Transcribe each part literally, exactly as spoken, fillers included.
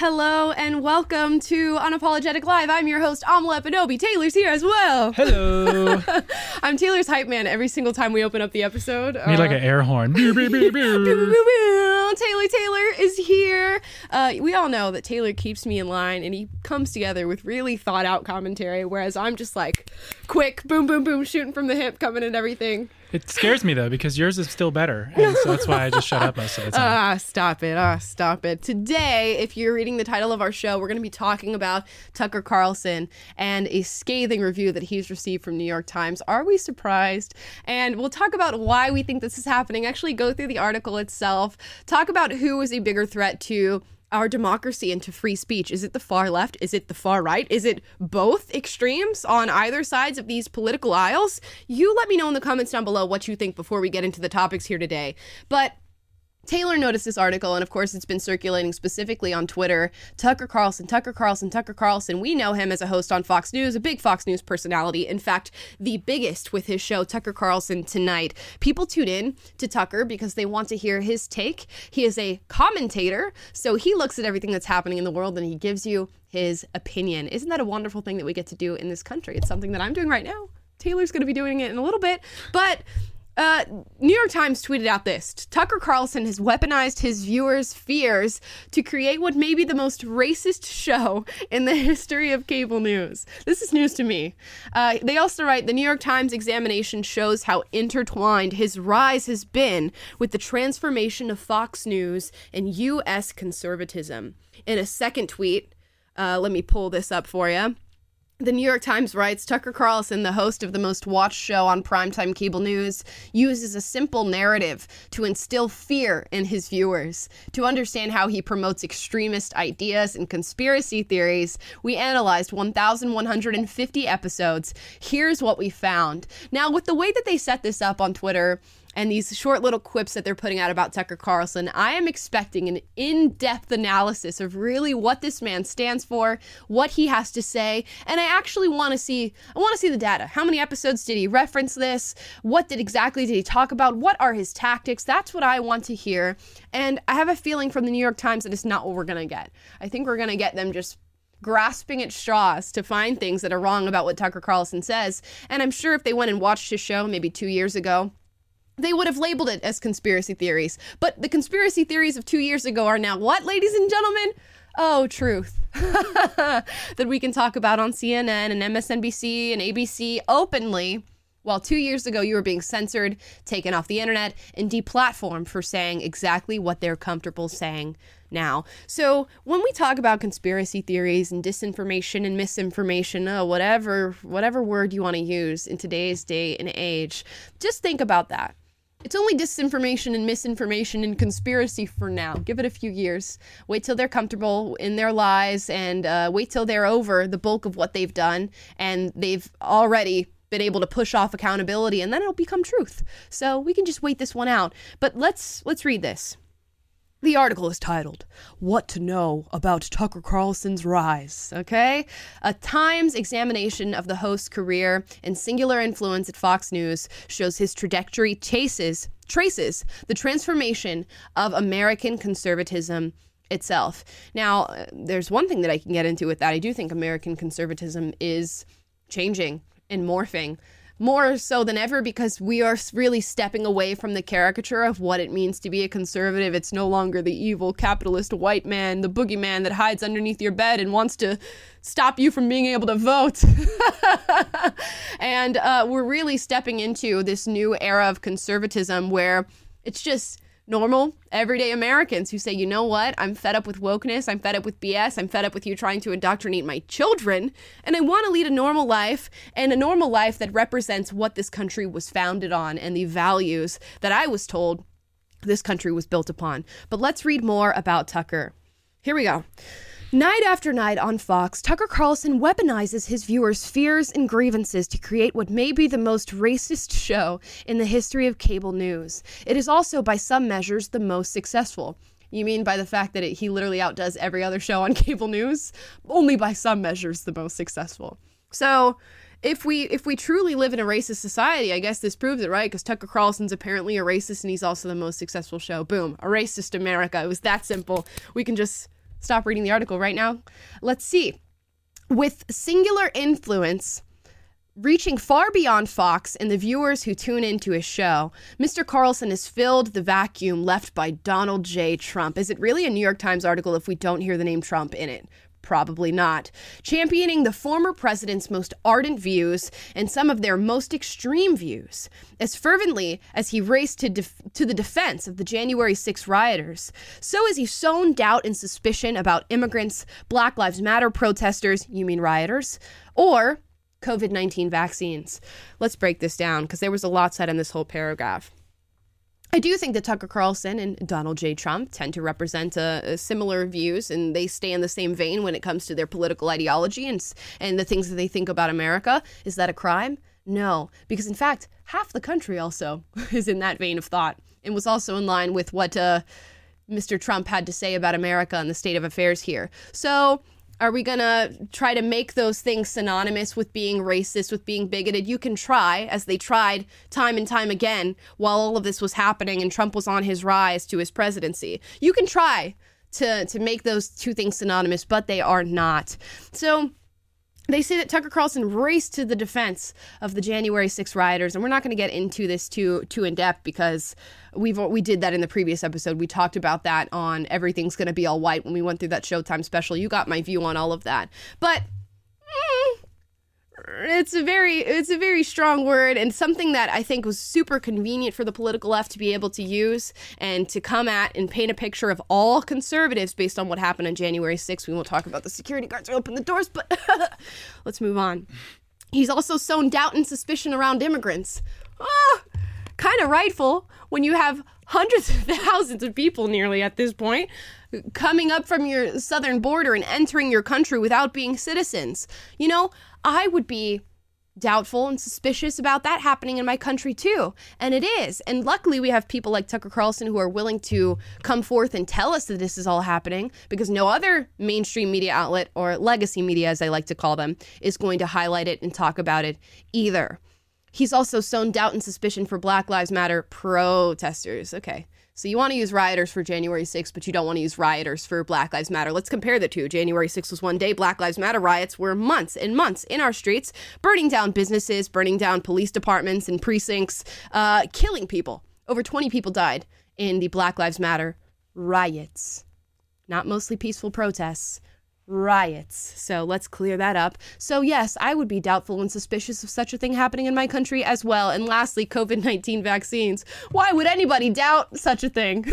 Hello and welcome to Unapologetic Live. I'm your host, Amal Epinobi. Taylor's here as well. Hello. I'm Taylor's hype man every single time we open up the episode. Need uh, like an air horn. Taylor Taylor is here. Uh, we all know that Taylor keeps me in line and he comes together with really thought out commentary, whereas I'm just like quick, boom, boom, boom, shooting from the hip, coming and everything. It scares me, though, because yours is still better. And so that's why I just shut up most of the time. Ah, uh, stop it. Ah, uh, stop it. Today, if you're reading the title of our show, we're going to be talking about Tucker Carlson and a scathing review that he's received from New York Times. Are we surprised? And we'll talk about why we think this is happening, actually go through the article itself, talk about who is a bigger threat to our democracy and to free speech. Is it the far left? Is it the far right? Is it both extremes on either sides of these political aisles? You let me know in the comments down below what you think before we get into the topics here today. But Taylor noticed this article, and of course it's been circulating specifically on Twitter. Tucker Carlson, Tucker Carlson, Tucker Carlson. We know him as a host on Fox News, a big Fox News personality. In fact, the biggest with his show, Tucker Carlson Tonight. People tune in to Tucker because they want to hear his take. He is a commentator, so he looks at everything that's happening in the world and he gives you his opinion. Isn't that a wonderful thing that we get to do in this country? It's something that I'm doing right now. Taylor's going to be doing it in a little bit, but Uh, New York Times tweeted out this. Tucker Carlson has weaponized his viewers' fears to create what may be the most racist show in the history of cable news. This is news to me. Uh, they also write, the New York Times examination shows how intertwined his rise has been with the transformation of Fox News and U S conservatism. In a second tweet, uh, let me pull this up for you. The New York Times writes, Tucker Carlson, the host of the most watched show on primetime cable news, uses a simple narrative to instill fear in his viewers. To understand how he promotes extremist ideas and conspiracy theories, we analyzed one thousand one hundred fifty episodes. Here's what we found. Now, with the way that they set this up on Twitter and these short little quips that they're putting out about Tucker Carlson, I am expecting an in-depth analysis of really what this man stands for, what he has to say, and I actually want to see, I want to see the data. How many episodes did he reference this? What did exactly did he talk about? What are his tactics? That's what I want to hear. And I have a feeling from the New York Times that it's not what we're going to get. I think we're going to get them just grasping at straws to find things that are wrong about what Tucker Carlson says. And I'm sure if they went and watched his show maybe two years ago, they would have labeled it as conspiracy theories. But the conspiracy theories of two years ago are now what, ladies and gentlemen? Oh, truth. That we can talk about on C N N and M S N B C and A B C openly. While two years ago you were being censored, taken off the internet, and deplatformed for saying exactly what they're comfortable saying now. So when we talk about conspiracy theories and disinformation and misinformation, oh, whatever, whatever word you want to use in today's day and age, just think about that. It's only disinformation and misinformation and conspiracy for now. Give it a few years. Wait till they're comfortable in their lies and uh, wait till they're over the bulk of what they've done and they've already been able to push off accountability, and then it'll become truth. So we can just wait this one out. But let's let's read this. The article is titled, What to Know About Tucker Carlson's Rise, okay? A Times examination of the host's career and singular influence at Fox News shows his trajectory chases, traces the transformation of American conservatism itself. Now, there's one thing that I can get into with that. I do think American conservatism is changing and morphing. More so than ever because we are really stepping away from the caricature of what it means to be a conservative. It's no longer the evil capitalist white man, the boogeyman that hides underneath your bed and wants to stop you from being able to vote. And uh, we're really stepping into this new era of conservatism where it's just normal, everyday Americans who say, you know what, I'm fed up with wokeness, I'm fed up with B S, I'm fed up with you trying to indoctrinate my children, and I want to lead a normal life, and a normal life that represents what this country was founded on and the values that I was told this country was built upon. But let's read more about Tucker. Here we go. Night after night on Fox, Tucker Carlson weaponizes his viewers' fears and grievances to create what may be the most racist show in the history of cable news. It is also, by some measures, the most successful. You mean by the fact that it, he literally outdoes every other show on cable news? Only by some measures, the most successful. So if we if we truly live in a racist society, I guess this proves it, right? Because Tucker Carlson's apparently a racist and he's also the most successful show. Boom. A racist America. It was that simple. We can just stop reading the article right now. Let's see. With singular influence reaching far beyond Fox and the viewers who tune into his show, Mister Carlson has filled the vacuum left by Donald J. Trump. Is it really a New York Times article if we don't hear the name Trump in it? Probably not. Championing the former president's most ardent views and some of their most extreme views. As fervently as he raced to def- to the defense of the January sixth rioters, so has he sown doubt and suspicion about immigrants, Black Lives Matter protesters, you mean rioters, or covid nineteen vaccines. Let's break this down because there was a lot said in this whole paragraph. I do think that Tucker Carlson and Donald J. Trump tend to represent uh, similar views, and they stay in the same vein when it comes to their political ideology and and the things that they think about America. Is that a crime? No, because in fact, half the country also is in that vein of thought and was also in line with what uh, Mister Trump had to say about America and the state of affairs here. So are we going to try to make those things synonymous with being racist, with being bigoted? You can try, as they tried time and time again while all of this was happening and Trump was on his rise to his presidency. You can try to, to make those two things synonymous, but they are not. So they say that Tucker Carlson raced to the defense of the January sixth rioters, and we're not going to get into this too too in depth because we've we did that in the previous episode. We talked about that on Everything's Gonna Be All White when we went through that Showtime special. You got my view on all of that, but mm, it's a very it's a very strong word and something that I think was super convenient for the political left to be able to use and to come at and paint a picture of all conservatives based on what happened on January sixth. We won't talk about the security guards who opened the doors, but let's move on. He's also sown doubt and suspicion around immigrants. Ah, kind of rightful when you have hundreds of thousands of people nearly at this point coming up from your southern border and entering your country without being citizens. You know, I would be doubtful and suspicious about that happening in my country too. And it is. And luckily we have people like Tucker Carlson who are willing to come forth and tell us that this is all happening, because no other mainstream media outlet, or legacy media as I like to call them, is going to highlight it and talk about it either. He's also sown doubt and suspicion for Black Lives Matter protesters. Okay. So you want to use rioters for January sixth, but you don't want to use rioters for Black Lives Matter. Let's compare the two. January sixth was one day. Black Lives Matter riots were months and months in our streets, burning down businesses, burning down police departments and precincts, uh, killing people. Over twenty people died in the Black Lives Matter riots. Not mostly peaceful protests. Riots. So let's clear that up. So yes, I would be doubtful and suspicious of such a thing happening in my country as well. And lastly, covid nineteen vaccines. Why would anybody doubt such a thing?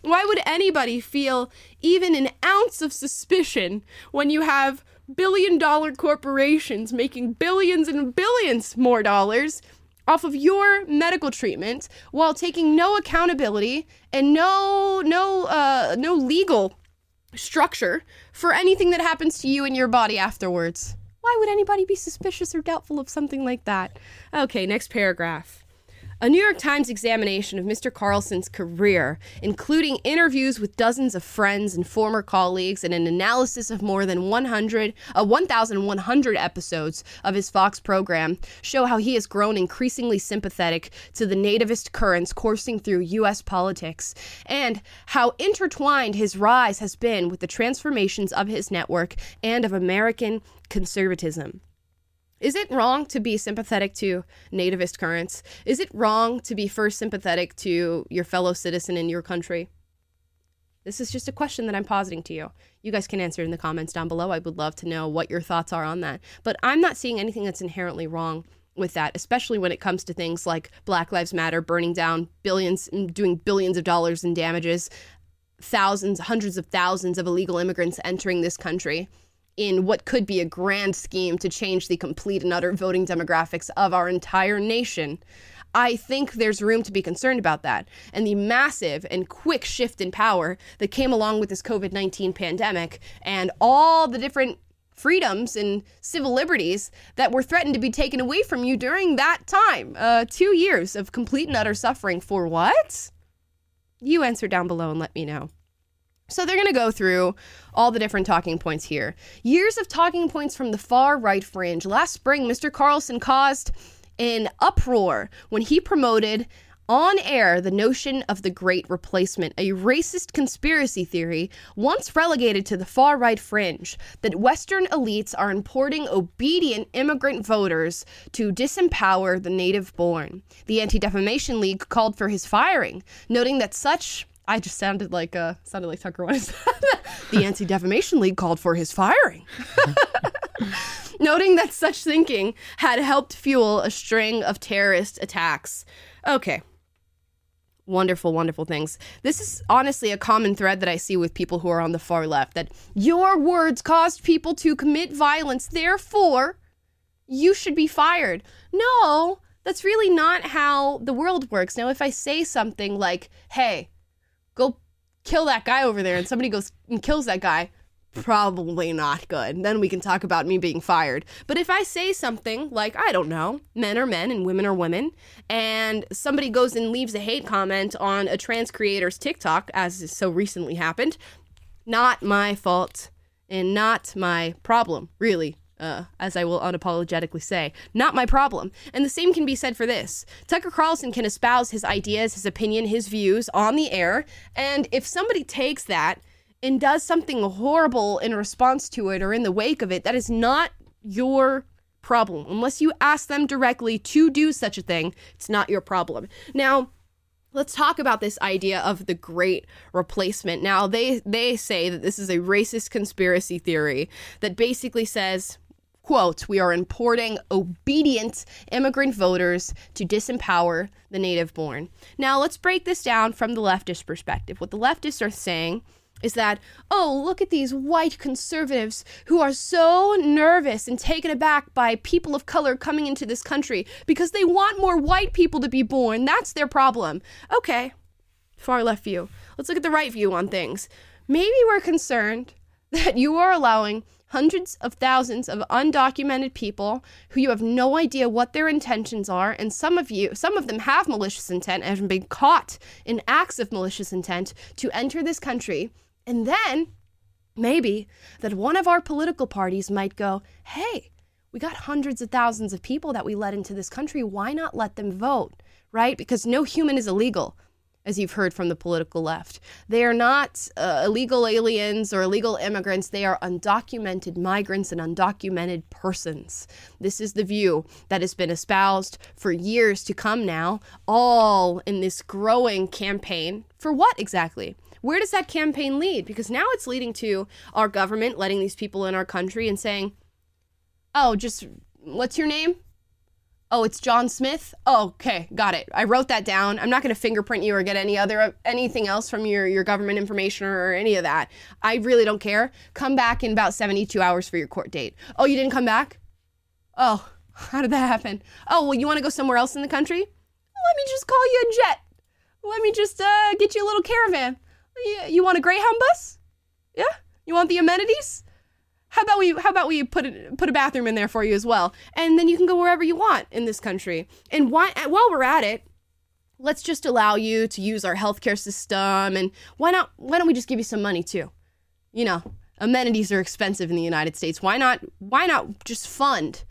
Why would anybody feel even an ounce of suspicion when you have billion dollar corporations making billions and billions more dollars off of your medical treatment while taking no accountability and no no uh no legal structure for anything that happens to you and your body afterwards? Why would anybody be suspicious or doubtful of something like that? Okay, next paragraph. A New York Times examination of Mister Carlson's career, including interviews with dozens of friends and former colleagues and an analysis of more than one hundred, uh, one thousand one hundred episodes of his Fox program, show how he has grown increasingly sympathetic to the nativist currents coursing through U S politics, and how intertwined his rise has been with the transformations of his network and of American conservatism. Is it wrong to be sympathetic to nativist currents? Is it wrong to be first sympathetic to your fellow citizen in your country? This is just a question that I'm positing to you. You guys can answer in the comments down below. I would love to know what your thoughts are on that. But I'm not seeing anything that's inherently wrong with that, especially when it comes to things like Black Lives Matter, burning down billions, doing billions of dollars in damages, thousands, hundreds of thousands of illegal immigrants entering this country in what could be a grand scheme to change the complete and utter voting demographics of our entire nation. I think there's room to be concerned about that. And the massive and quick shift in power that came along with this covid nineteen pandemic and all the different freedoms and civil liberties that were threatened to be taken away from you during that time. Uh, two years of complete and utter suffering for what? You answer down below and let me know. So they're going to go through all the different talking points here. Years of talking points from the far right fringe. Last spring, Mister Carlson caused an uproar when he promoted on air the notion of the Great Replacement, a racist conspiracy theory once relegated to the far-right fringe that Western elites are importing obedient immigrant voters to disempower the native-born. The Anti-Defamation League called for his firing, noting that such... I just sounded like uh, sounded like Tucker was. The Anti-Defamation League called for his firing. Noting that such thinking had helped fuel a string of terrorist attacks. Okay. Wonderful, wonderful things. This is honestly a common thread that I see with people who are on the far left, that your words caused people to commit violence, therefore you should be fired. No, that's really not how the world works. Now, if I say something like, hey, go kill that guy over there, and somebody goes and kills that guy, probably not good. Then we can talk about me being fired. But if I say something like, I don't know, men are men and women are women, and somebody goes and leaves a hate comment on a trans creator's TikTok, as so recently happened, not my fault and not my problem, really. Uh, as I will unapologetically say, not my problem. And the same can be said for this. Tucker Carlson can espouse his ideas, his opinion, his views on the air. And if somebody takes that and does something horrible in response to it or in the wake of it, that is not your problem. Unless you ask them directly to do such a thing, it's not your problem. Now, let's talk about this idea of the Great Replacement. Now, they, they say that this is a racist conspiracy theory that basically says... Quote, we are importing obedient immigrant voters to disempower the native born. Now, let's break this down from the leftist perspective. What the leftists are saying is that, oh, look at these white conservatives who are so nervous and taken aback by people of color coming into this country because they want more white people to be born. That's their problem. Okay, far left view. Let's look at the right view on things. Maybe we're concerned that you are allowing hundreds of thousands of undocumented people who you have no idea what their intentions are, and some of you, some of them have malicious intent and have been caught in acts of malicious intent to enter this country. And then maybe that one of our political parties might go, hey, we got hundreds of thousands of people that we let into this country. Why not let them vote, right? Because no human is illegal, as you've heard from the political left. They are not uh, illegal aliens or illegal immigrants. They are undocumented migrants and undocumented persons. This is the view that has been espoused for years to come now, all in this growing campaign. For what exactly? Where does that campaign lead? Because now it's leading to our government letting these people in our country and saying, oh, just, what's your name? Oh, it's John Smith? Oh, okay, got it. I wrote that down. I'm not going to fingerprint you or get any other anything else from your, your government information or, or any of that. I really don't care. Come back in about seventy-two hours for your court date. Oh, you didn't come back? Oh, how did that happen? Oh, well, you want to go somewhere else in the country? Let me just call you a jet. Let me just uh, get you a little caravan. You, you want a Greyhound bus? Yeah? You want the amenities? How about we how about we put a, put a bathroom in there for you as well? And then you can go wherever you want in this country. And why, while we're at it, let's just allow you to use our healthcare system. And why not? Why don't we just give you some money too? You know, amenities are expensive in the United States. Why not? Why not just fund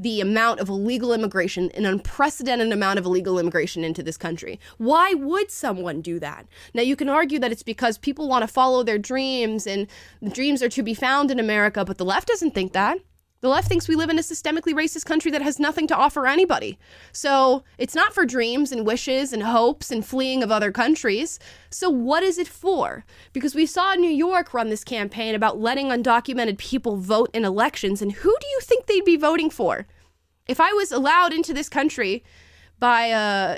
the amount of illegal immigration, an unprecedented amount of illegal immigration into this country? Why would someone do that? Now, you can argue that it's because people want to follow their dreams and dreams are to be found in America, but the left doesn't think that. The left thinks we live in a systemically racist country that has nothing to offer anybody. So it's not for dreams and wishes and hopes and fleeing of other countries. So what is it for? Because we saw New York run this campaign about letting undocumented people vote in elections. And who do you think they'd be voting for? If I was allowed into this country by, uh,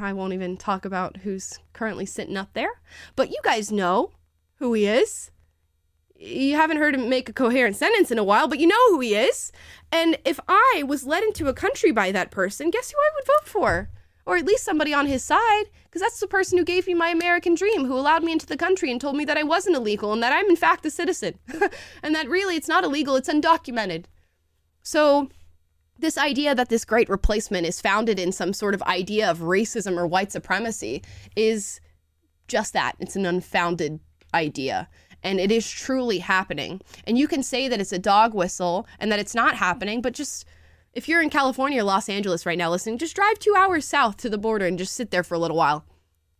I won't even talk about who's currently sitting up there, but you guys know who he is. You haven't heard him make a coherent sentence in a while, but you know who he is. And if I was led into a country by that person, guess who I would vote for? Or at least somebody on his side, because that's the person who gave me my American dream, who allowed me into the country and told me that I wasn't illegal and that I'm in fact a citizen. And that really it's not illegal, it's undocumented. So this idea that this Great Replacement is founded in some sort of idea of racism or white supremacy is just that. It's an unfounded idea. And it is truly happening. And you can say that it's a dog whistle and that it's not happening, but just If you're in California or Los Angeles right now listening, just drive two hours south to the border and just sit there for a little while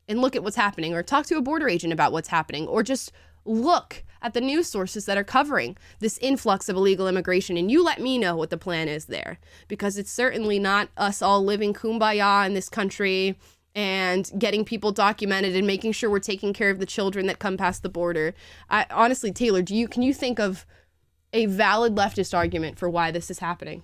and look at what's happening, or talk to a border agent about what's happening, or just look at the news sources that are covering this influx of illegal immigration, and you let me know what the plan is there, because it's certainly not us all living kumbaya in this country and getting people documented and making sure we're taking care of the children that come past the border. I, honestly, Taylor, do you can you think of a valid leftist argument for why this is happening?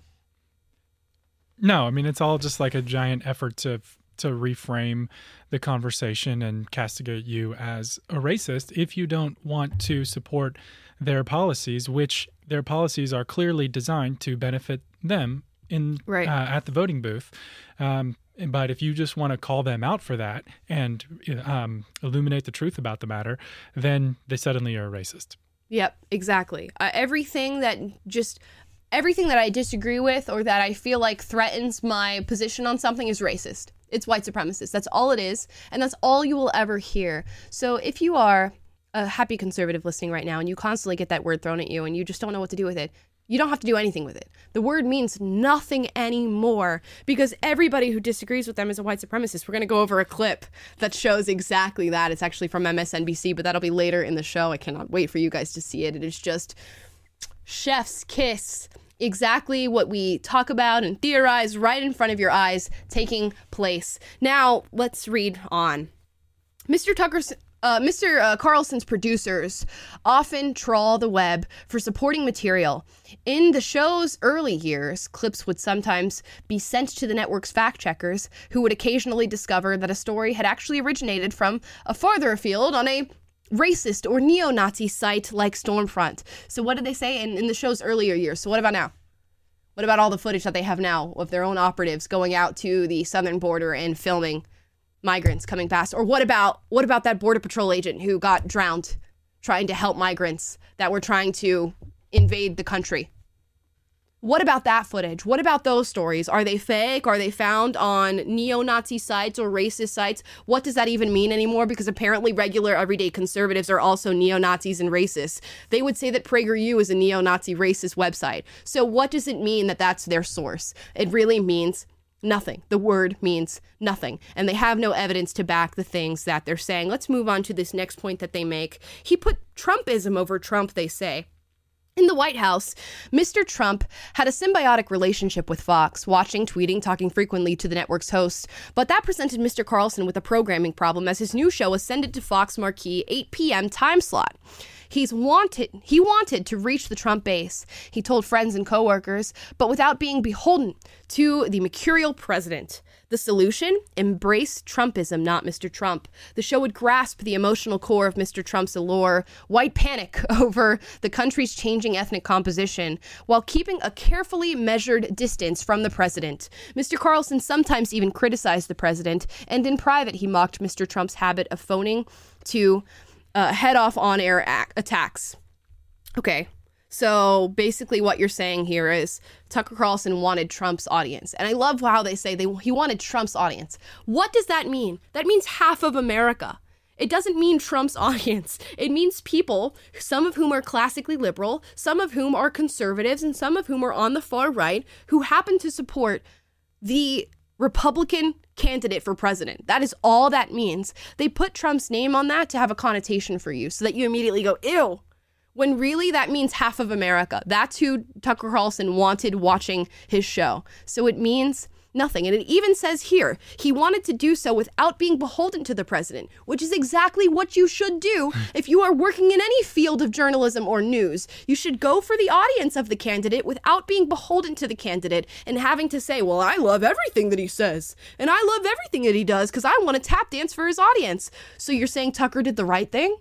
No, I mean, it's all just like a giant effort to to reframe the conversation and castigate you as a racist if you don't want to support their policies, which their policies are clearly designed to benefit them in right. uh, at the voting booth. Um, but if you just want to call them out for that and um, illuminate the truth about the matter, then they suddenly are racist. Yep, exactly. Uh, everything that just... Everything that I disagree with or that I feel like threatens my position on something is racist. It's white supremacist. That's all it is. And that's all you will ever hear. So if you are a happy conservative listening right now and you constantly get that word thrown at you and you just don't know what to do with it, you don't have to do anything with it. The word means nothing anymore because everybody who disagrees with them is a white supremacist. We're going to go over a clip that shows exactly that. It's actually from M S N B C, but that'll be later in the show. I cannot wait for you guys to see it. It is just chef's kiss. Exactly what we talk about and theorize right in front of your eyes taking place. Now, let's read on. Mister Tucker's, uh, Mister Uh, Carlson's producers often trawl the web for supporting material. In the show's early years, clips would sometimes be sent to the network's fact checkers, who would occasionally discover that a story had actually originated from a farther afield on a racist or neo-Nazi site like Stormfront. So what did they say in, in the show's earlier years? So what about now? What about all the footage that they have now of their own operatives going out to the southern border and filming migrants coming past? Or what about what about that Border Patrol agent who got drowned trying to help migrants that were trying to invade the country? What about that footage? What about those stories? Are they fake? Are they found on neo-Nazi sites or racist sites? What does that even mean anymore? Because apparently regular everyday conservatives are also neo-Nazis and racists. They would say that PragerU is a neo-Nazi racist website. So what does it mean that that's their source? It really means nothing. The word means nothing. And they have no evidence to back the things that they're saying. Let's move on to this next point that they make. He put Trumpism over Trump, they say. In the White House, Mister Trump had a symbiotic relationship with Fox, watching, tweeting, talking frequently to the network's host. But that presented Mister Carlson with a programming problem as his new show ascended to Fox marquee eight p.m. time slot. He's wanted, he wanted to reach the Trump base, he told friends and coworkers, but without being beholden to the mercurial president. The solution? Embrace Trumpism, not Mister Trump. The show would grasp the emotional core of Mister Trump's allure, white panic over the country's changing ethnic composition, while keeping a carefully measured distance from the president. Mister Carlson sometimes even criticized the president, and in private he mocked Mister Trump's habit of phoning to uh, head off on-air ac- attacks. Okay. So basically what you're saying here is Tucker Carlson wanted Trump's audience. And I love how they say they he wanted Trump's audience. What does that mean? That means half of America. It doesn't mean Trump's audience. It means people, some of whom are classically liberal, some of whom are conservatives, and some of whom are on the far right, who happen to support the Republican candidate for president. That is all that means. They put Trump's name on that to have a connotation for you so that you immediately go, ew. When really that means half of America. That's who Tucker Carlson wanted watching his show. So it means nothing. And it even says here, he wanted to do so without being beholden to the president, which is exactly what you should do if you are working in any field of journalism or news. You should go for the audience of the candidate without being beholden to the candidate and having to say, well, I love everything that he says and I love everything that he does because I want to tap dance for his audience. So you're saying Tucker did the right thing?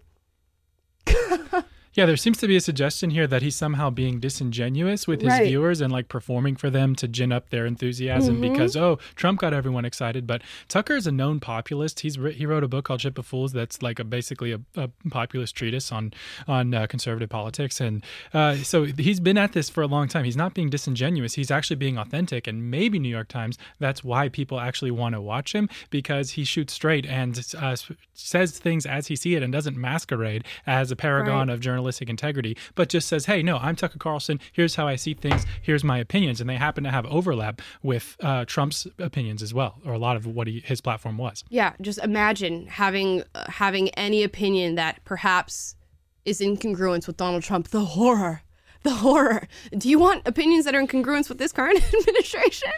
Yeah, there seems to be a suggestion here that he's somehow being disingenuous with his right. viewers and like performing for them to gin up their enthusiasm mm-hmm. because, oh, Trump got everyone excited. But Tucker is a known populist. He's re- He wrote a book called Ship of Fools that's like a basically a, a populist treatise on, on uh, conservative politics. And uh, so he's been at this for a long time. He's not being disingenuous. He's actually being authentic. And maybe New York Times, that's why people actually want to watch him because he shoots straight and uh, says things as he sees it and doesn't masquerade as a paragon right. of journalism journalistic integrity, but just says, hey, no, I'm Tucker Carlson. Here's how I see things. Here's my opinions. And they happen to have overlap with uh, Trump's opinions as well, or a lot of what he, his platform was. Yeah. Just imagine having uh, having any opinion that perhaps is in congruence with Donald Trump. The horror. The horror. Do you want opinions that are in congruence with this current administration?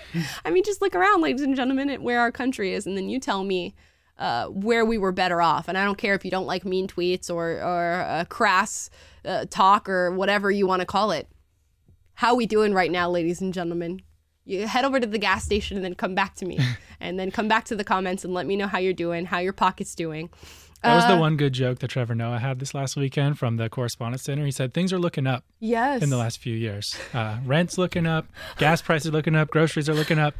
I mean, just look around, ladies and gentlemen, at where our country is, and then you tell me uh, where we were better off. And I don't care if you don't like mean tweets or, or uh, crass uh, talk or whatever you want to call it. How we doing right now, ladies and gentlemen? You head over to the gas station and then come back to me. And then come back to the comments and let me know how you're doing, how your pocket's doing. That was the one good joke that Trevor Noah had this last weekend from the Correspondence Center. He said, things are looking up yes. in the last few years. Uh, rent's looking up, gas prices looking up, groceries are looking up.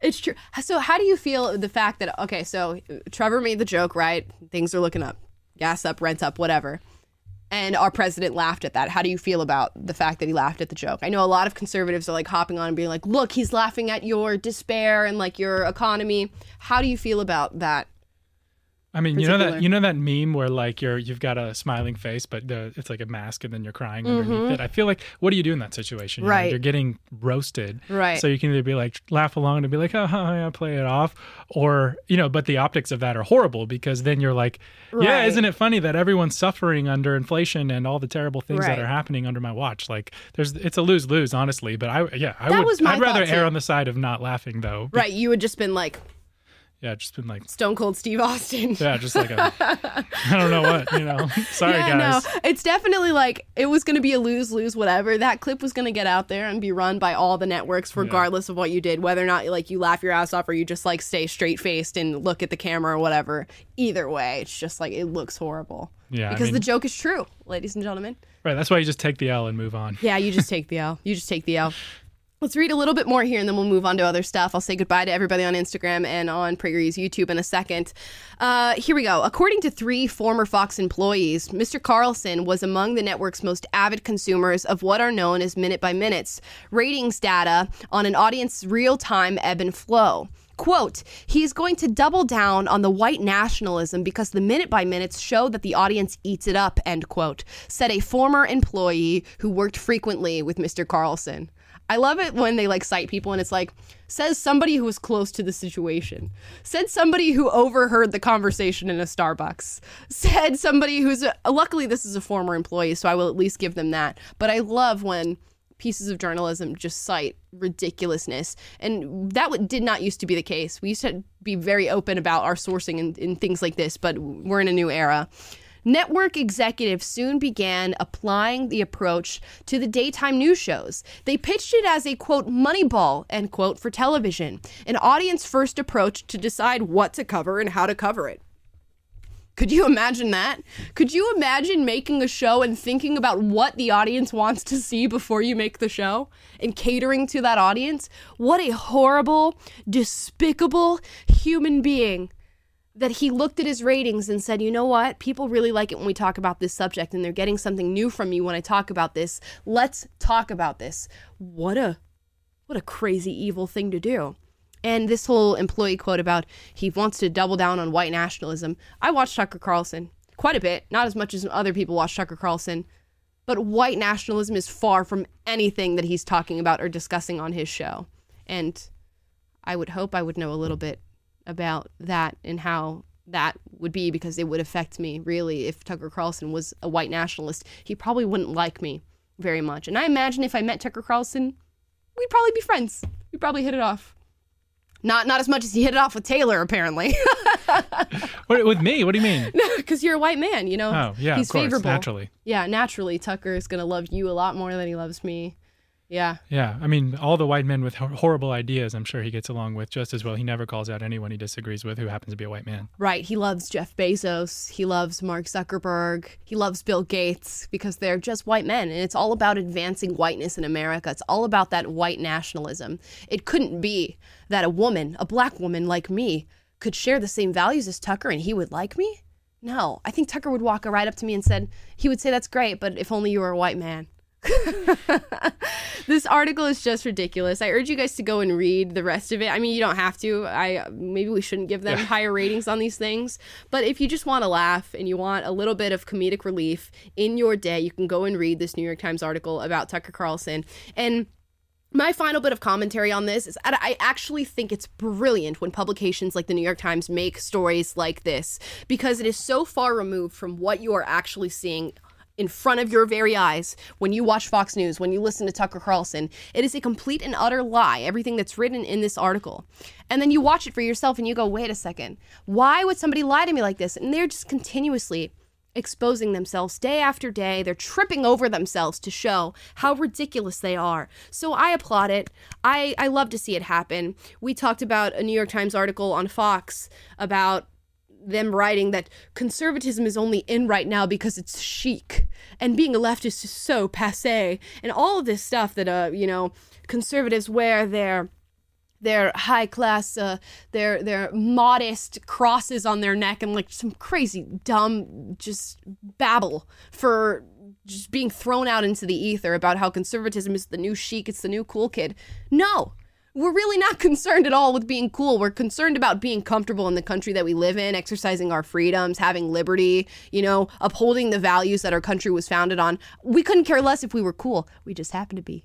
It's true. So how do you feel the fact that, okay, so Trevor made the joke, right? Things are looking up, gas up, rent up, whatever. And our president laughed at that. How do you feel about the fact that he laughed at the joke? I know a lot of conservatives are like hopping on and being like, look, he's laughing at your despair and like your economy. How do you feel about that? I mean, particular. you know that you know that meme where like you're you've got a smiling face, but the, it's like a mask, and then you're crying mm-hmm. underneath it. I feel like, what do you do in that situation? You right, know, you're getting roasted. Right, so you can either be like laugh along and be like, oh, yeah, play it off, or you know. But the optics of that are horrible because then you're like, right. yeah, isn't it funny that everyone's suffering under inflation and all the terrible things right. that are happening under my watch? Like, there's it's a lose lose, honestly. But I yeah, I that would was my I'd rather too. err on the side of not laughing though. Right, you would just been like. Yeah, just been like... Stone Cold Steve Austin. Yeah, just like a... I don't know what, you know. Sorry, yeah, guys. No, it's definitely like it was going to be a lose-lose whatever. That clip was going to get out there and be run by all the networks regardless yeah. of what you did, whether or not like you laugh your ass off or you just like stay straight-faced and look at the camera or whatever. Either way, it's just like it looks horrible. Yeah, because I mean, the joke is true, ladies and gentlemen. Right, that's why you just take the L and move on. Yeah, you just take the L. You just take the L. Let's read a little bit more here, and then we'll move on to other stuff. I'll say goodbye to everybody on Instagram and on PragerU's YouTube in a second. Uh, here we go. According to three former Fox employees, Mister Carlson was among the network's most avid consumers of what are known as minute-by-minutes ratings data on an audience's real-time ebb and flow. Quote, he's going to double down on the white nationalism because the minute by minutes show that the audience eats it up, end quote, said a former employee who worked frequently with Mister Carlson. I love it when they like cite people and it's like, says somebody who was close to the situation, said somebody who overheard the conversation in a Starbucks, said somebody who's a, luckily this is a former employee, so I will at least give them that. But I love when pieces of journalism just cite ridiculousness. And that w- did not used to be the case. We used to be very open about our sourcing and, and things like this, but we're in a new era. Network executives soon began applying the approach to the daytime news shows. They pitched it as a, quote, money ball, end quote, for television, an audience-first approach to decide what to cover and how to cover it. Could you imagine that? Could you imagine making a show and thinking about what the audience wants to see before you make the show and catering to that audience? What a horrible, despicable human being that he looked at his ratings and said, you know what? People really like it when we talk about this subject and they're getting something new from me when I talk about this. Let's talk about this. What a, what a crazy, evil thing to do. And this whole employee quote about he wants to double down on white nationalism. I watch Tucker Carlson quite a bit, not as much as other people watch Tucker Carlson, but white nationalism is far from anything that he's talking about or discussing on his show. And I would hope I would know a little bit about that and how that would be, because it would affect me, really. If Tucker Carlson was a white nationalist, he probably wouldn't like me very much. And I imagine if I met Tucker Carlson, we'd probably be friends. We'd probably hit it off. Not not as much as he hit it off with Taylor, apparently. What, with me? What do you mean? Because you're a white man, you know. Oh, yeah, he's of course, favorable. Naturally. Yeah, naturally, Tucker is going to love you a lot more than he loves me. Yeah. Yeah, I mean, all the white men with ho- horrible ideas, I'm sure he gets along with just as well. He never calls out anyone he disagrees with who happens to be a white man. Right, he loves Jeff Bezos. He loves Mark Zuckerberg. He loves Bill Gates because they're just white men. And it's all about advancing whiteness in America. It's all about that white nationalism. It couldn't be that a woman, a black woman like me, could share the same values as Tucker and he would like me? No, I think Tucker would walk right up to me and said, he would say, that's great, but if only you were a white man. This article is just ridiculous. I urge you guys to go and read the rest of it. I mean, you don't have to. I maybe we shouldn't give them yeah. higher ratings on these things. But if you just want to laugh and you want a little bit of comedic relief in your day, you can go and read this New York Times article about Tucker Carlson. And my final bit of commentary on this is I actually think it's brilliant when publications like the New York Times make stories like this, because it is so far removed from what you are actually seeing in front of your very eyes when you watch Fox News, when you listen to Tucker Carlson. It is a complete and utter lie, everything that's written in this article. And then you watch it for yourself and you go, wait a second, why would somebody lie to me like this? And they're just continuously exposing themselves day after day. They're tripping over themselves to show how ridiculous they are. So I applaud it. I, I love to see it happen. We talked about a New York Times article on Fox about them writing that conservatism is only in right now because it's chic, and being a leftist is so passé, and all of this stuff that, uh, you know, conservatives wear their their high class, uh, their their modest crosses on their neck and like some crazy, dumb, just babble for just being thrown out into the ether about how conservatism is the new chic, it's the new cool kid. No. We're really not concerned at all with being cool. We're concerned about being comfortable in the country that we live in, exercising our freedoms, having liberty, you know, upholding the values that our country was founded on. We couldn't care less if we were cool. We just happen to be.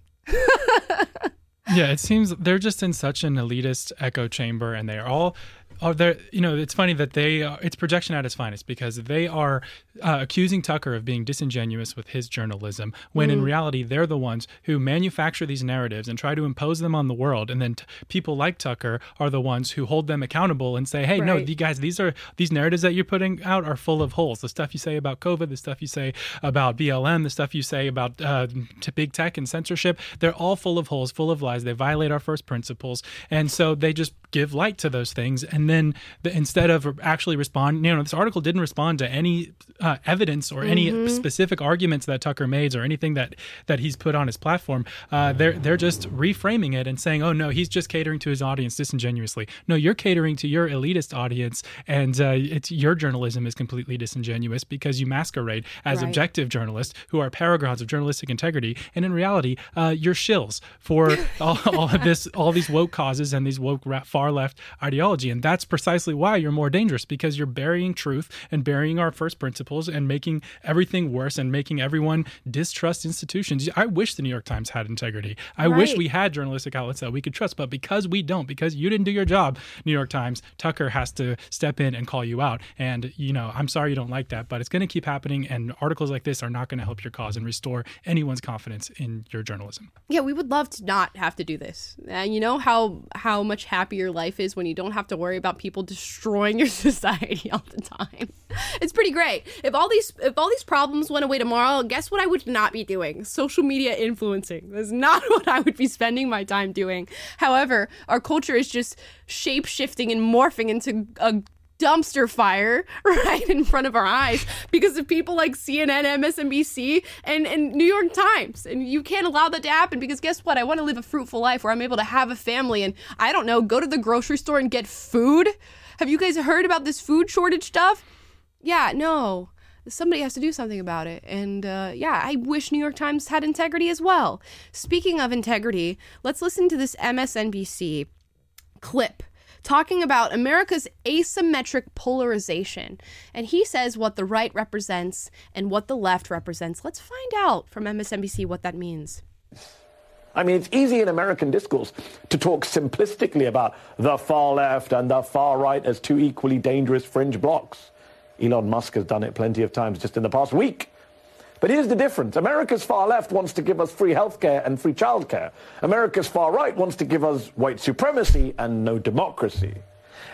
Yeah, it seems they're just in such an elitist echo chamber, and they're all... Oh, they're, you know, it's funny that they, uh, it's projection at its finest, because they are uh, accusing Tucker of being disingenuous with his journalism, when mm. in reality, they're the ones who manufacture these narratives and try to impose them on the world. And then t- people like Tucker are the ones who hold them accountable and say, hey, right. no, the guys, these are these narratives that you're putting out are full of holes. The stuff you say about COVID, the stuff you say about B L M, the stuff you say about uh, to big tech and censorship, they're all full of holes, full of lies. They violate our first principles. And so they just give light to those things. And And then the, instead of actually respond, you know, this article didn't respond to any uh, evidence or any mm-hmm. specific arguments that Tucker made or anything that, that he's put on his platform. Uh, they're they're just reframing it and saying, oh, no, he's just catering to his audience disingenuously. No, you're catering to your elitist audience, and uh, it's your journalism is completely disingenuous because you masquerade as right. objective journalists who are paragons of journalistic integrity, and in reality, uh, you're shills for all, all of this, all these woke causes and these woke far left ideology, and. That's precisely why you're more dangerous, because you're burying truth and burying our first principles and making everything worse and making everyone distrust institutions. I wish the New York Times had integrity. I right. wish we had journalistic outlets that we could trust, but because we don't, because you didn't do your job, New York Times, Tucker has to step in and call you out. And, you know, I'm sorry you don't like that, but it's going to keep happening, and articles like this are not going to help your cause and restore anyone's confidence in your journalism. Yeah, we would love to not have to do this. And you know how, how much happier life is when you don't have to worry about people destroying your society all the time. It's pretty great. If all these if all these problems went away tomorrow, guess what I would not be doing? Social media influencing. That's not what I would be spending my time doing. However, our culture is just shape-shifting and morphing into a dumpster fire right in front of our eyes because of people like C N N, M S N B C, and, and New York Times. And you can't allow that to happen, because guess what? I want to live a fruitful life where I'm able to have a family and, I don't know, go to the grocery store and get food. Have you guys heard about this food shortage stuff? Yeah, no. Somebody has to do something about it. And uh, yeah, I wish New York Times had integrity as well. Speaking of integrity, let's listen to this M S N B C clip talking about America's asymmetric polarization. And he says what the right represents and what the left represents. Let's find out from M S N B C what that means. I mean, it's easy in American discourse to talk simplistically about the far left and the far right as two equally dangerous fringe blocks. Elon Musk has done it plenty of times just in the past week. But here's the difference. America's far left wants to give us free healthcare and free childcare. America's far right wants to give us white supremacy and no democracy.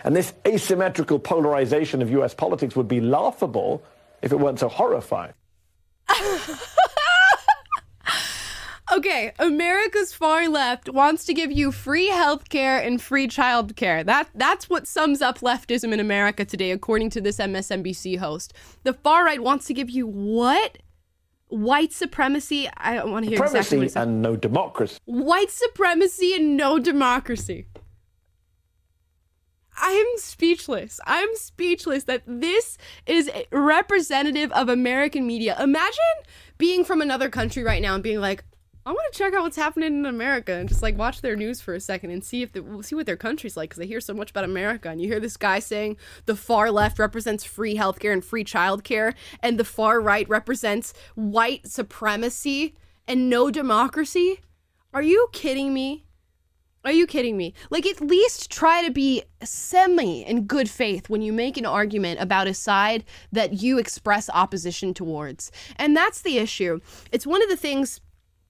And this asymmetrical polarization of U S politics would be laughable if it weren't so horrifying. Okay, America's far left wants to give you free healthcare and free childcare. That that's what sums up leftism in America today, according to this M S N B C host. The far right wants to give you what? White supremacy. I don't want to hear supremacy exactly what it says. And no democracy. White supremacy and no democracy. I'm speechless. I'm speechless that this is representative of American media. Imagine being from another country right now and being like, I want to check out what's happening in America and just like watch their news for a second and see if the, we'll see what their country's like, because they hear so much about America. And you hear this guy saying the far left represents free healthcare and free childcare, and the far right represents white supremacy and no democracy. Are you kidding me? Are you kidding me? Like, at least try to be semi in good faith when you make an argument about a side that you express opposition towards. And that's the issue. It's one of the things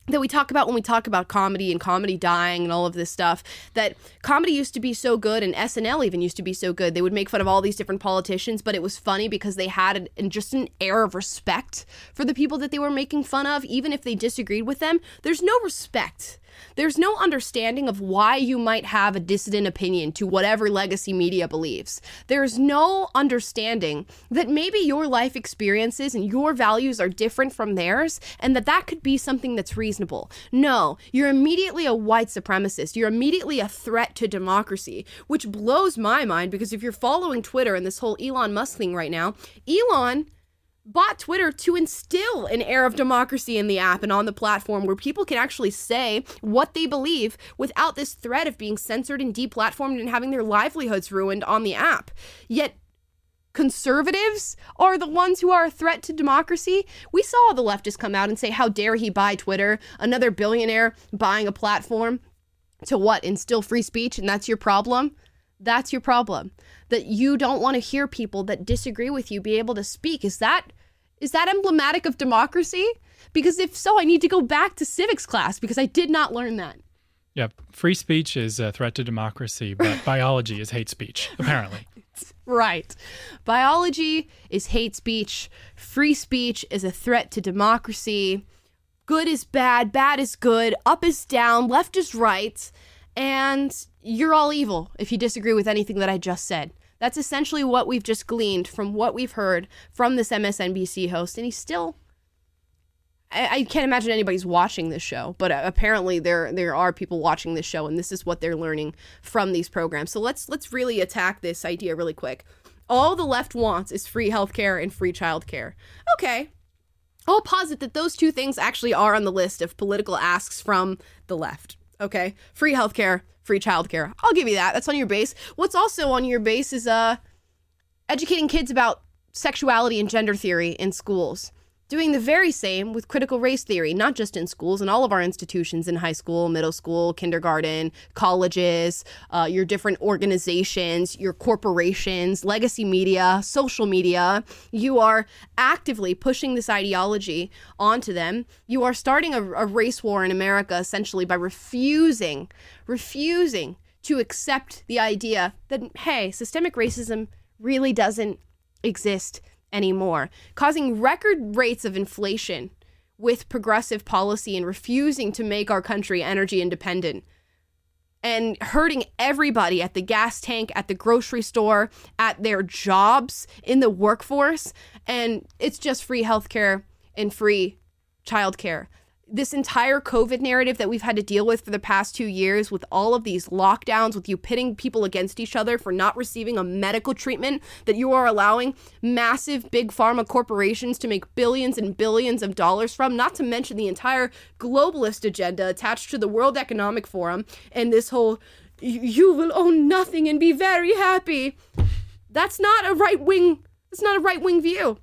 that we talk about when we talk about comedy and comedy dying and all of this stuff, that comedy used to be so good, and S N L even used to be so good. They would make fun of all these different politicians, but it was funny because they had an, an, just an air of respect for the people that they were making fun of, even if they disagreed with them. There's no respect. There's no understanding of why you might have a dissident opinion to whatever legacy media believes. There's no understanding that maybe your life experiences and your values are different from theirs, and that that could be something that's reasonable. No, you're immediately a white supremacist. You're immediately a threat to democracy, which blows my mind, because if you're following Twitter and this whole Elon Musk thing right now, Elon bought Twitter to instill an air of democracy in the app and on the platform, where people can actually say what they believe without this threat of being censored and deplatformed and having their livelihoods ruined on the app. Yet conservatives are the ones who are a threat to democracy. We saw the leftists come out and say, how dare he buy Twitter, another billionaire buying a platform to what? Instill free speech, and that's your problem? That's your problem, that you don't want to hear people that disagree with you be able to speak. Is that is that emblematic of democracy? Because if so, I need to go back to civics class, because I did not learn that. Yeah, free speech is a threat to democracy, but biology is hate speech, apparently. Right. Biology is hate speech. Free speech is a threat to democracy. Good is bad. Bad is good. Up is down. Left is right. And you're all evil if you disagree with anything that I just said. That's essentially what we've just gleaned from what we've heard from this M S N B C host. And he's still, I, I can't imagine anybody's watching this show, but apparently there there are people watching this show, and this is what they're learning from these programs. So let's let's really attack this idea really quick. All the left wants is free healthcare and free childcare. Okay. I'll posit that those two things actually are on the list of political asks from the left. Okay, free healthcare, free childcare. I'll give you that. That's on your base. What's also on your base is uh, educating kids about sexuality and gender theory in schools. Doing the very same with critical race theory, not just in schools, in all of our institutions, in high school, middle school, kindergarten, colleges, uh, your different organizations, your corporations, legacy media, social media. You are actively pushing this ideology onto them. You are starting a, a race war in America, essentially, by refusing, refusing to accept the idea that, hey, systemic racism really doesn't exist anymore, causing record rates of inflation with progressive policy and refusing to make our country energy independent, and hurting everybody at the gas tank, at the grocery store, at their jobs, in the workforce. And it's just free healthcare and free childcare. This entire COVID narrative that we've had to deal with for the past two years with all of these lockdowns, with you pitting people against each other for not receiving a medical treatment, that you are allowing massive big pharma corporations to make billions and billions of dollars from, not to mention the entire globalist agenda attached to the World Economic Forum and this whole, you will own nothing and be very happy. That's not a right wing. That's not a right wing view.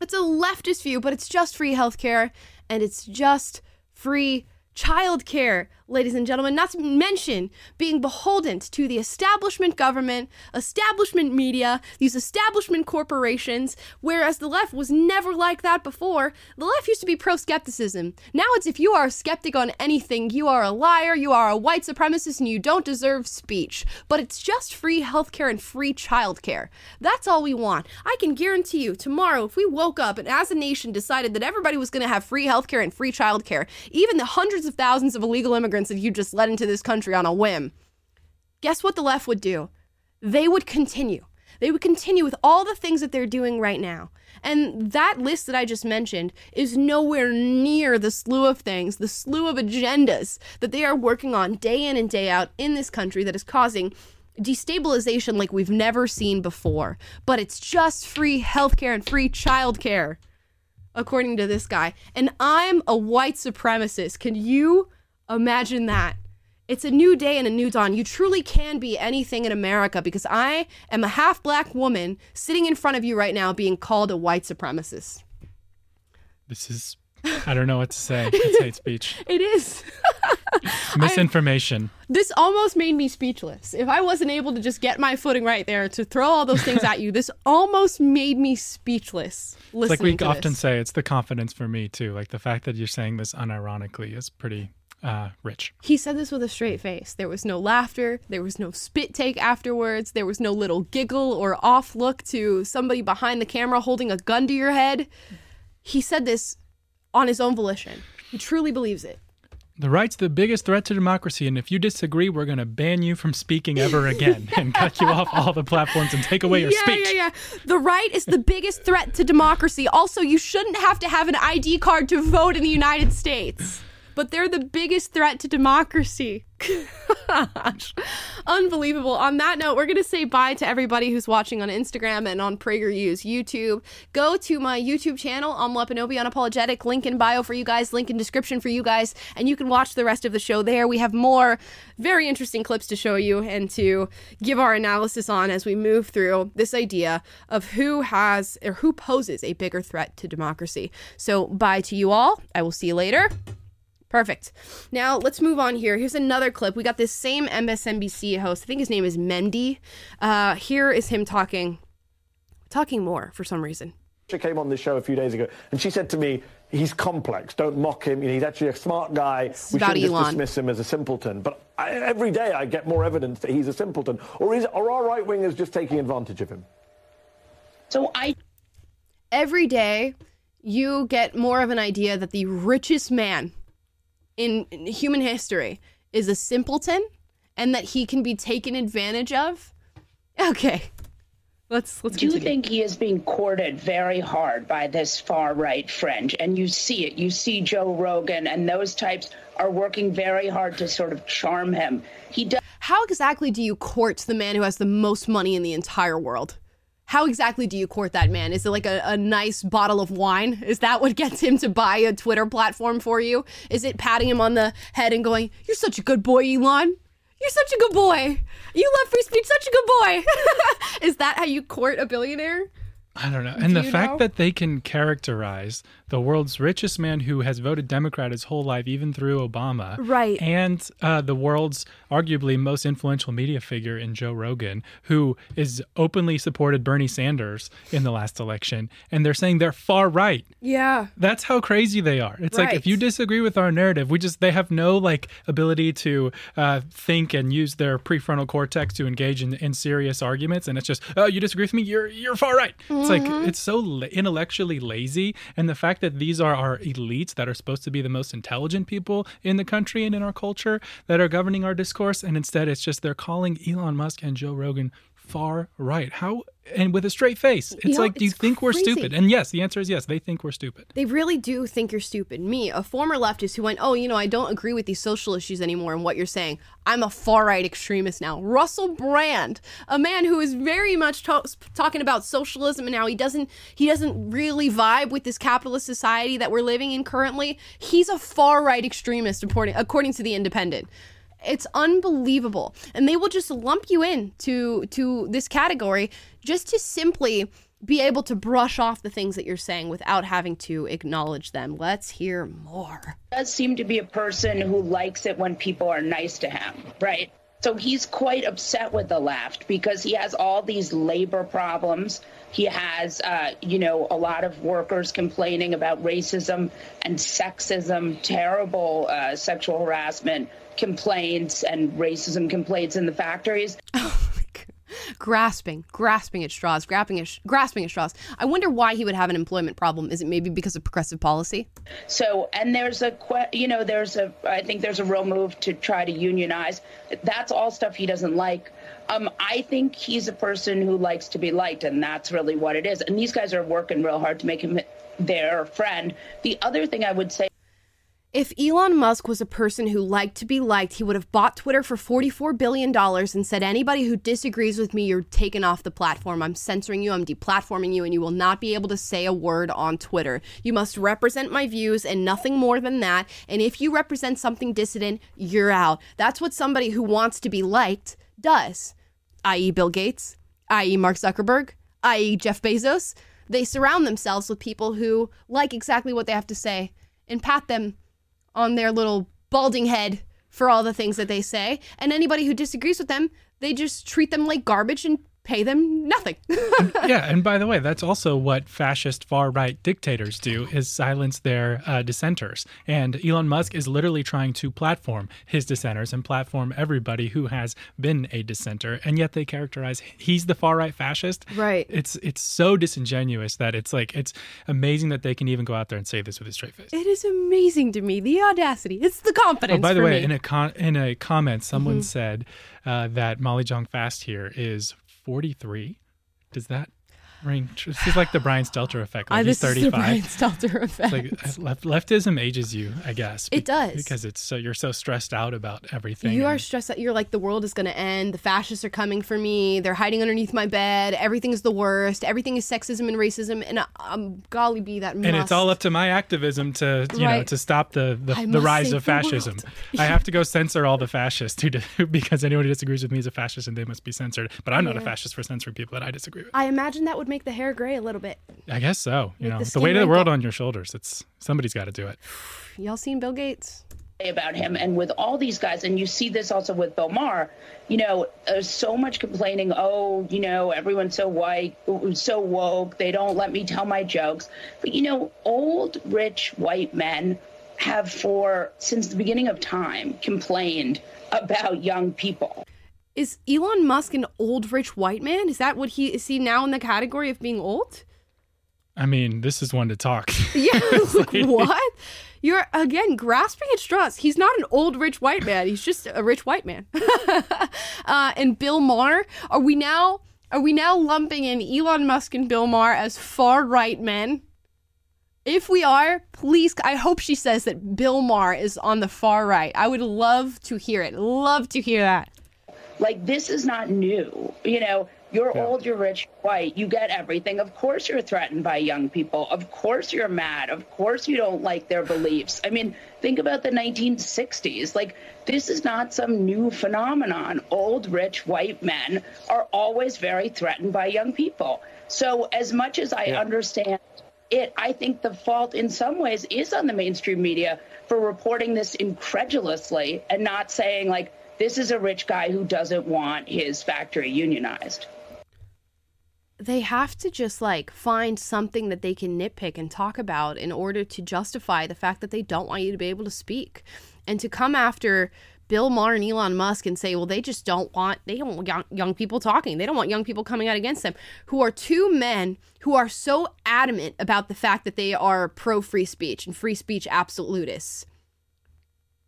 It's a leftist view, but it's just free healthcare and it's just free childcare, ladies and gentlemen, not to mention being beholden to the establishment government, establishment media, these establishment corporations, whereas the left was never like that before. The left used to be pro-skepticism. Now it's if you are a skeptic on anything, you are a liar, you are a white supremacist, and you don't deserve speech. But it's just free healthcare and free childcare. That's all we want. I can guarantee you tomorrow, if we woke up and as a nation decided that everybody was going to have free healthcare and free childcare, even the hundreds of thousands of illegal immigrants that you just let into this country on a whim, guess what the left would do? They would continue. They would continue with all the things that they're doing right now. And that list that I just mentioned is nowhere near the slew of things, the slew of agendas that they are working on day in and day out in this country that is causing destabilization like we've never seen before. But it's just free healthcare and free childcare, according to this guy. And I'm a white supremacist. Can you imagine that? It's a new day and a new dawn. You truly can be anything in America, because I am a half black woman sitting in front of you right now being called a white supremacist. This is, I don't know what to say. It's hate speech. It is. Misinformation. I, this almost made me speechless. If I wasn't able to just get my footing right there to throw all those things at you, this almost made me speechless listening to this. It's like we often say, it's the confidence for me too. Like the fact that you're saying this unironically is pretty... Uh, rich. He said this with a straight face. There was no laughter. There was no spit take afterwards. There was no little giggle or off look to somebody behind the camera holding a gun to your head. He said this on his own volition. He truly believes it. The right's the biggest threat to democracy, and if you disagree, we're going to ban you from speaking ever again and cut you off all the platforms and take away your yeah, speech. Yeah, yeah, yeah. The right is the biggest threat to democracy. Also, you shouldn't have to have an I D card to vote in the United States. But they're the biggest threat to democracy. Gosh. Unbelievable. On that note, we're going to say bye to everybody who's watching on Instagram and on PragerU's YouTube. Go to my YouTube channel, Amal Epinobi, Unapologetic. Link in bio for you guys. Link in description for you guys. And you can watch the rest of the show there. We have more very interesting clips to show you and to give our analysis on as we move through this idea of who has or who poses a bigger threat to democracy. So bye to you all. I will see you later. Perfect. Now let's move on here. Here's another clip. We got this same M S N B C host. I think his name is Mendy. Uh, here is him talking, talking more for some reason. She came on this show a few days ago and she said to me, he's complex. Don't mock him. You know, he's actually a smart guy. It's we shouldn't just dismiss him as a simpleton. But I, every day I get more evidence that he's a simpleton. Or is, are our right wingers just taking advantage of him? So I... Every day you get more of an idea that the richest man in human history is a simpleton and that he can be taken advantage of. Okay, let's let's do you think he is being courted very hard by this far right fringe? And you see it, you see Joe Rogan and those types are working very hard to sort of charm him. He does. How exactly do you court the man who has the most money in the entire world? How exactly do you court that man? Is it like a, a nice bottle of wine? Is that what gets him to buy a Twitter platform for you? Is it patting him on the head and going, you're such a good boy, Elon. You're such a good boy. You love free speech, such a good boy. Is that how you court a billionaire? I don't know. And do the fact know? that they can characterize the world's richest man who has voted Democrat his whole life, even through Obama, right, and uh, the world's arguably most influential media figure in Joe Rogan, who is openly supported Bernie Sanders in the last election, and they're saying they're far right. Yeah. That's how crazy they are. It's right. Like, if you disagree with our narrative, we just, they have no like ability to uh, think and use their prefrontal cortex to engage in, in serious arguments. And it's just, oh, you disagree with me? You're, you're far right. Mm. It's like, it's so intellectually lazy. And the fact that these are our elites that are supposed to be the most intelligent people in the country and in our culture that are governing our discourse. And instead, it's just they're calling Elon Musk and Joe Rogan far right. How? And with a straight face. It's you know, like, do you think crazy. We're stupid? And yes, the answer is yes. They think we're stupid. They really do think you're stupid. Me, a former leftist who went, oh, you know, I don't agree with these social issues anymore and what you're saying. I'm a far-right extremist now. Russell Brand, a man who is very much to- talking about socialism and how he doesn't, he doesn't really vibe with this capitalist society that we're living in currently. He's a far-right extremist, according, according to the Independent. It's unbelievable. And they will just lump you in to, to this category just to simply be able to brush off the things that you're saying without having to acknowledge them. Let's hear more. He does seem to be a person who likes it when people are nice to him, right? So he's quite upset with the left because he has all these labor problems. He has, uh, you know, a lot of workers complaining about racism and sexism, terrible uh, sexual harassment complaints and racism complaints in the factories. Oh my God. Grasping, grasping at straws, grasping at, grasping at straws. I wonder why he would have an employment problem. Is it maybe because of progressive policy? So, and there's a, you know, there's a, I think there's a real move to try to unionize. That's all stuff he doesn't like. Um, I think he's a person who likes to be liked, and that's really what it is. And these guys are working real hard to make him their friend. The other thing I would say If Elon Musk was a person who liked to be liked, he would have bought Twitter for forty-four billion dollars and said, anybody who disagrees with me, you're taken off the platform. I'm censoring you, I'm deplatforming you, and you will not be able to say a word on Twitter. You must represent my views and nothing more than that. And if you represent something dissident, you're out. That's what somebody who wants to be liked does, that is. Bill Gates, that is. Mark Zuckerberg, that is. Jeff Bezos. They surround themselves with people who like exactly what they have to say and pat them on their little balding head for all the things that they say. And anybody who disagrees with them, they just treat them like garbage and pay them nothing. Yeah, and by the way, that's also what fascist far-right dictators do, is silence their uh, dissenters. And Elon Musk is literally trying to platform his dissenters and platform everybody who has been a dissenter, and yet they characterize he's the far-right fascist. Right. It's it's so disingenuous that it's like, it's amazing that they can even go out there and say this with a straight face. It is amazing to me, the audacity. It's the confidence. Oh, by the way, me. in a con- in a comment, someone mm-hmm. said uh, that Molly Jong Fast here is forty-three? Does that ring true? This is like the Brian Stelter effect. Like, I, this he's thirty-five. Is the Brian Stelter effect. It's like, left, leftism ages you, I guess. It be- does. Because it's so, you're so stressed out about everything. You are stressed out. You're like, the world is going to end. The fascists are coming for me. They're hiding underneath my bed. Everything's the worst. Everything is sexism and racism. And um, golly be that must. And it's all up to my activism to, you right. know, to stop the, the, the rise of fascism. I have to go censor all the fascists who do, because anyone who disagrees with me is a fascist and they must be censored. But I'm yeah. not a fascist for censoring people that I disagree with. I imagine that would make the hair gray a little bit. I guess so. You know, the, the weight of the world on your shoulders. It's somebody's got to do it. Y'all seen Bill Gates? About him and with all these guys, and you see this also with Bill Maher, you know, there's so much complaining. Oh, you know, everyone's so white, so woke. They don't let me tell my jokes. But, you know, old, rich, white men have for since the beginning of time complained about young people. Is Elon Musk an old, rich white man? Is that what he is? He now in the category of being old? I mean, this is one to talk. Yeah, like, what? You're, again, grasping at straws. He's not an old, rich white man. He's just a rich white man. uh, and Bill Maher, are we now are we now lumping in Elon Musk and Bill Maher as far-right men? If we are, please, I hope she says that Bill Maher is on the far right. I would love to hear it. Love to hear that. Like, this is not new. You know, you're yeah. old, you're rich, white, you get everything. Of course you're threatened by young people. Of course you're mad. Of course you don't like their beliefs. I mean, think about the nineteen sixties. Like, this is not some new phenomenon. Old, rich, white men are always very threatened by young people. So as much as I yeah. understand it, I think the fault in some ways is on the mainstream media for reporting this incredulously and not saying, like, this is a rich guy who doesn't want his factory unionized. They have to just, like, find something that they can nitpick and talk about in order to justify the fact that they don't want you to be able to speak. And to come after Bill Maher and Elon Musk and say, well, they just don't want, they don't want young, young people talking. They don't want young people coming out against them, who are two men who are so adamant about the fact that they are pro-free speech and free speech absolutists.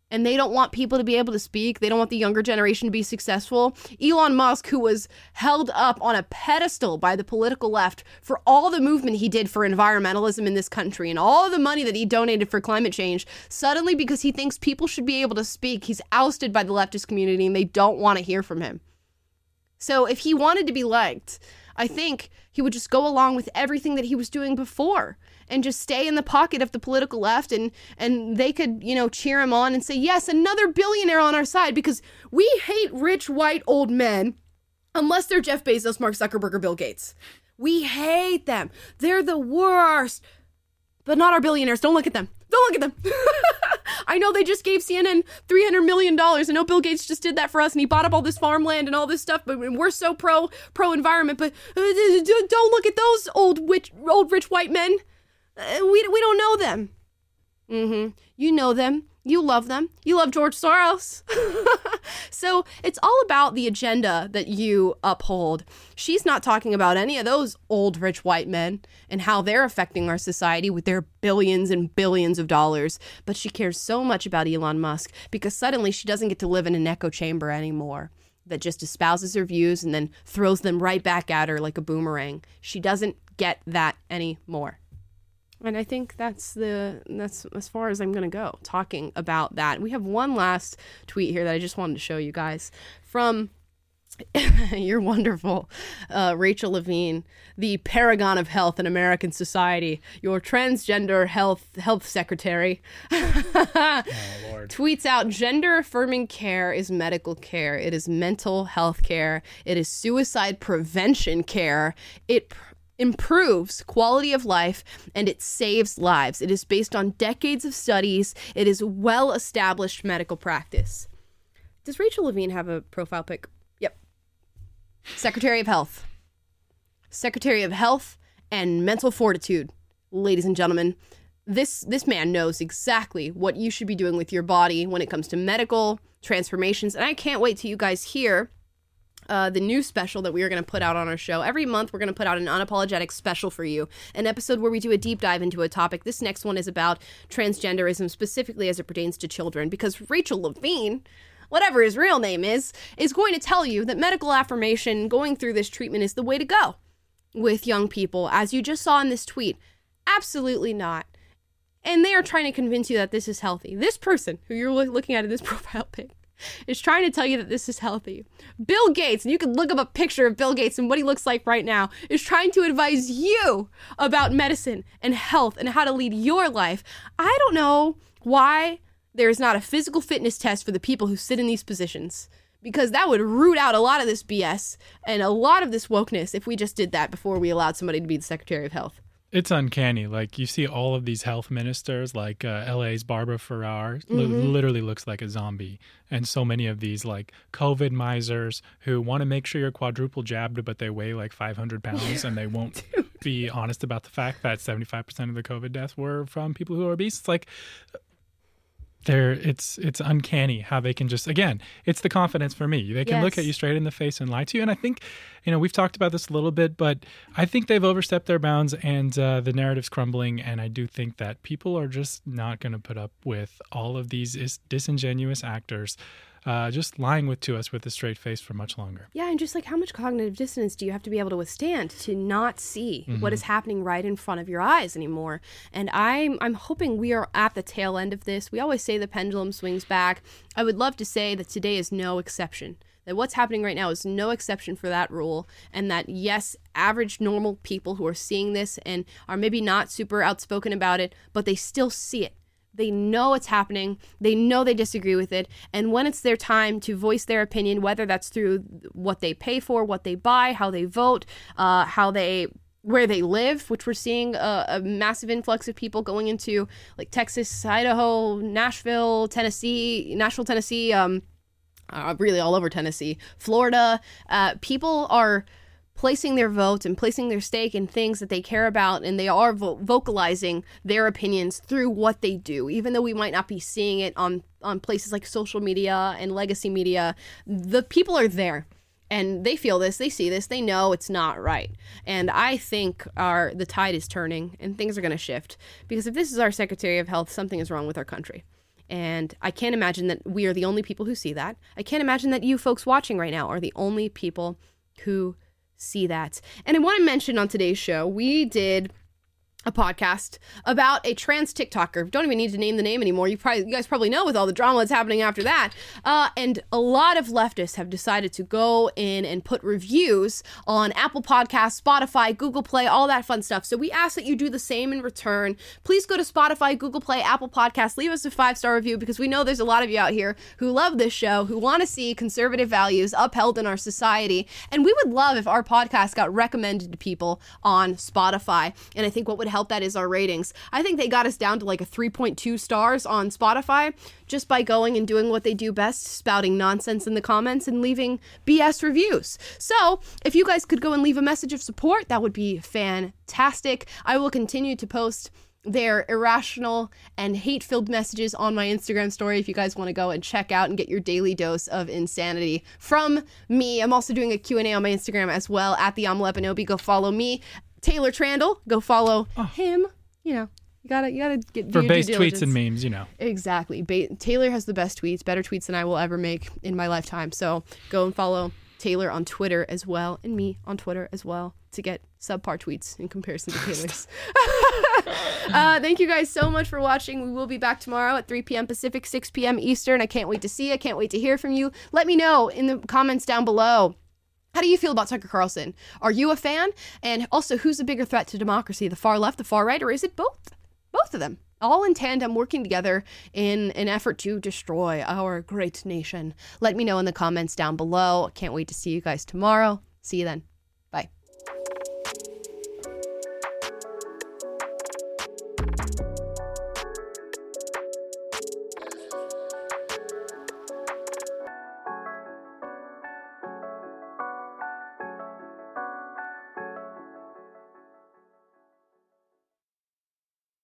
And they don't want people to be able to speak. They don't want the younger generation to be successful. Elon Musk, who was held up on a pedestal by the political left for all the movement he did for environmentalism in this country and all the money that he donated for climate change, suddenly, because he thinks people should be able to speak, he's ousted by the leftist community and they don't want to hear from him. So if he wanted to be liked, I think he would just go along with everything that he was doing before and just stay in the pocket of the political left, and, and they could, you know, cheer him on and say, yes, another billionaire on our side, because we hate rich, white, old men, unless they're Jeff Bezos, Mark Zuckerberg, or Bill Gates. We hate them. They're the worst. But not our billionaires. Don't look at them. Don't look at them. I know they just gave C N N three hundred million dollars. I know Bill Gates just did that for us, and he bought up all this farmland and all this stuff, but we're so pro, pro-environment, but don't look at those old, witch, old rich white men. Uh, we we don't know them. Mm-hmm. You know them. You love them. You love George Soros. So it's all about the agenda that you uphold. She's not talking about any of those old, rich white men and how they're affecting our society with their billions and billions of dollars. But she cares so much about Elon Musk because suddenly she doesn't get to live in an echo chamber anymore that just espouses her views and then throws them right back at her like a boomerang. She doesn't get that anymore. And I think that's the that's as far as I'm going to go talking about that. We have one last tweet here that I just wanted to show you guys from your wonderful uh, Rachel Levine, the paragon of health in American society, your transgender health health secretary, oh, Lord. Tweets out, gender affirming care is medical care. It is mental health care. It is suicide prevention care. It pr- improves quality of life, and it saves lives. It is based on decades of studies. It is well-established medical practice. Does Rachel Levine have a profile pic? Yep. Secretary of Health. Secretary of Health and Mental Fortitude. Ladies and gentlemen, this this man knows exactly what you should be doing with your body when it comes to medical transformations. And I can't wait till you guys hear Uh, the new special that we are going to put out on our show. Every month, we're going to put out an unapologetic special for you, an episode where we do a deep dive into a topic. This next one is about transgenderism, specifically as it pertains to children, because Rachel Levine, whatever his real name is, is going to tell you that medical affirmation, going through this treatment, is the way to go with young people, as you just saw in this tweet. Absolutely not. And they are trying to convince you that this is healthy. This person who you're looking at in this profile pic is trying to tell you that this is healthy. Bill Gates, and you can look up a picture of Bill Gates and what he looks like right now, is trying to advise you about medicine and health and how to lead your life. I don't know why there is not a physical fitness test for the people who sit in these positions, because that would root out a lot of this B S and a lot of this wokeness if we just did that before we allowed somebody to be the Secretary of Health. It's uncanny. Like, you see all of these health ministers, like uh, L A's Barbara Ferrar, mm-hmm. li- literally looks like a zombie. And so many of these, like, COVID misers who want to make sure you're quadruple jabbed, but they weigh like five hundred pounds and they won't be honest about the fact that seventy-five percent of the COVID deaths were from people who are obese. It's like... They're, it's it's uncanny how they can just, again, it's the confidence for me. They can yes. look at you straight in the face and lie to you. And I think, you know, we've talked about this a little bit, but I think they've overstepped their bounds and uh, the narrative's crumbling. And I do think that people are just not going to put up with all of these is- disingenuous actors uh, just lying with to us with a straight face for much longer. Yeah, and just like, how much cognitive dissonance do you have to be able to withstand to not see mm-hmm. what is happening right in front of your eyes anymore? And I'm I'm hoping we are at the tail end of this. We always say the pendulum swings back. I would love to say that today is no exception, that what's happening right now is no exception for that rule, and that, yes, average normal people who are seeing this and are maybe not super outspoken about it, but they still see it. They know it's happening. They know they disagree with it. And when it's their time to voice their opinion, whether that's through what they pay for, what they buy, how they vote, uh, how they, where they live, which we're seeing a, a massive influx of people going into like Texas, Idaho, Nashville, Tennessee, Nashville, Tennessee, um, uh, really all over Tennessee, Florida. Uh, people are placing their vote and placing their stake in things that they care about, and they are vo- vocalizing their opinions through what they do. Even though we might not be seeing it on, on places like social media and legacy media, the people are there, and they feel this, they see this, they know it's not right. And I think our the tide is turning, and things are going to shift. Because if this is our Secretary of Health, something is wrong with our country. And I can't imagine that we are the only people who see that. I can't imagine that you folks watching right now are the only people who see that. And I want to mention on today's show, we did a podcast about a trans TikToker. Don't even need to name the name anymore. You probably, you guys probably know with all the drama that's happening after that. Uh, and a lot of leftists have decided to go in and put reviews on Apple Podcasts, Spotify, Google Play, all that fun stuff. So we ask that you do the same in return. Please go to Spotify, Google Play, Apple Podcasts. Leave us a five-star review, because we know there's a lot of you out here who love this show, who want to see conservative values upheld in our society. And we would love if our podcast got recommended to people on Spotify. And I think what would help help that is our ratings. I think they got us down to like a three point two stars on Spotify just by going and doing what they do best, spouting nonsense in the comments and leaving B S reviews. So if you guys could go and leave a message of support, that would be fantastic. I will continue to post their irrational and hate-filled messages on my Instagram story if you guys want to go and check out and get your daily dose of insanity from me. I'm also doing a Q and A on my Instagram as well, at the Amal Epinobi. Go follow me. Taylor Trandle, go follow oh. him. You know, you gotta, you gotta get for base tweets and memes. You know exactly. Ba- Taylor has the best tweets, better tweets than I will ever make in my lifetime. So go and follow Taylor on Twitter as well, and me on Twitter as well, to get subpar tweets in comparison to Taylor's. Uh, thank you guys so much for watching. We will be back tomorrow at three p.m. Pacific, six p.m. Eastern. I can't wait to see you. I can't wait to hear from you. Let me know in the comments down below. How do you feel about Tucker Carlson? Are you a fan? And also, who's the bigger threat to democracy? The far left, the far right, or is it both? Both of them. All in tandem, working together in an effort to destroy our great nation. Let me know in the comments down below. Can't wait to see you guys tomorrow. See you then. Bye.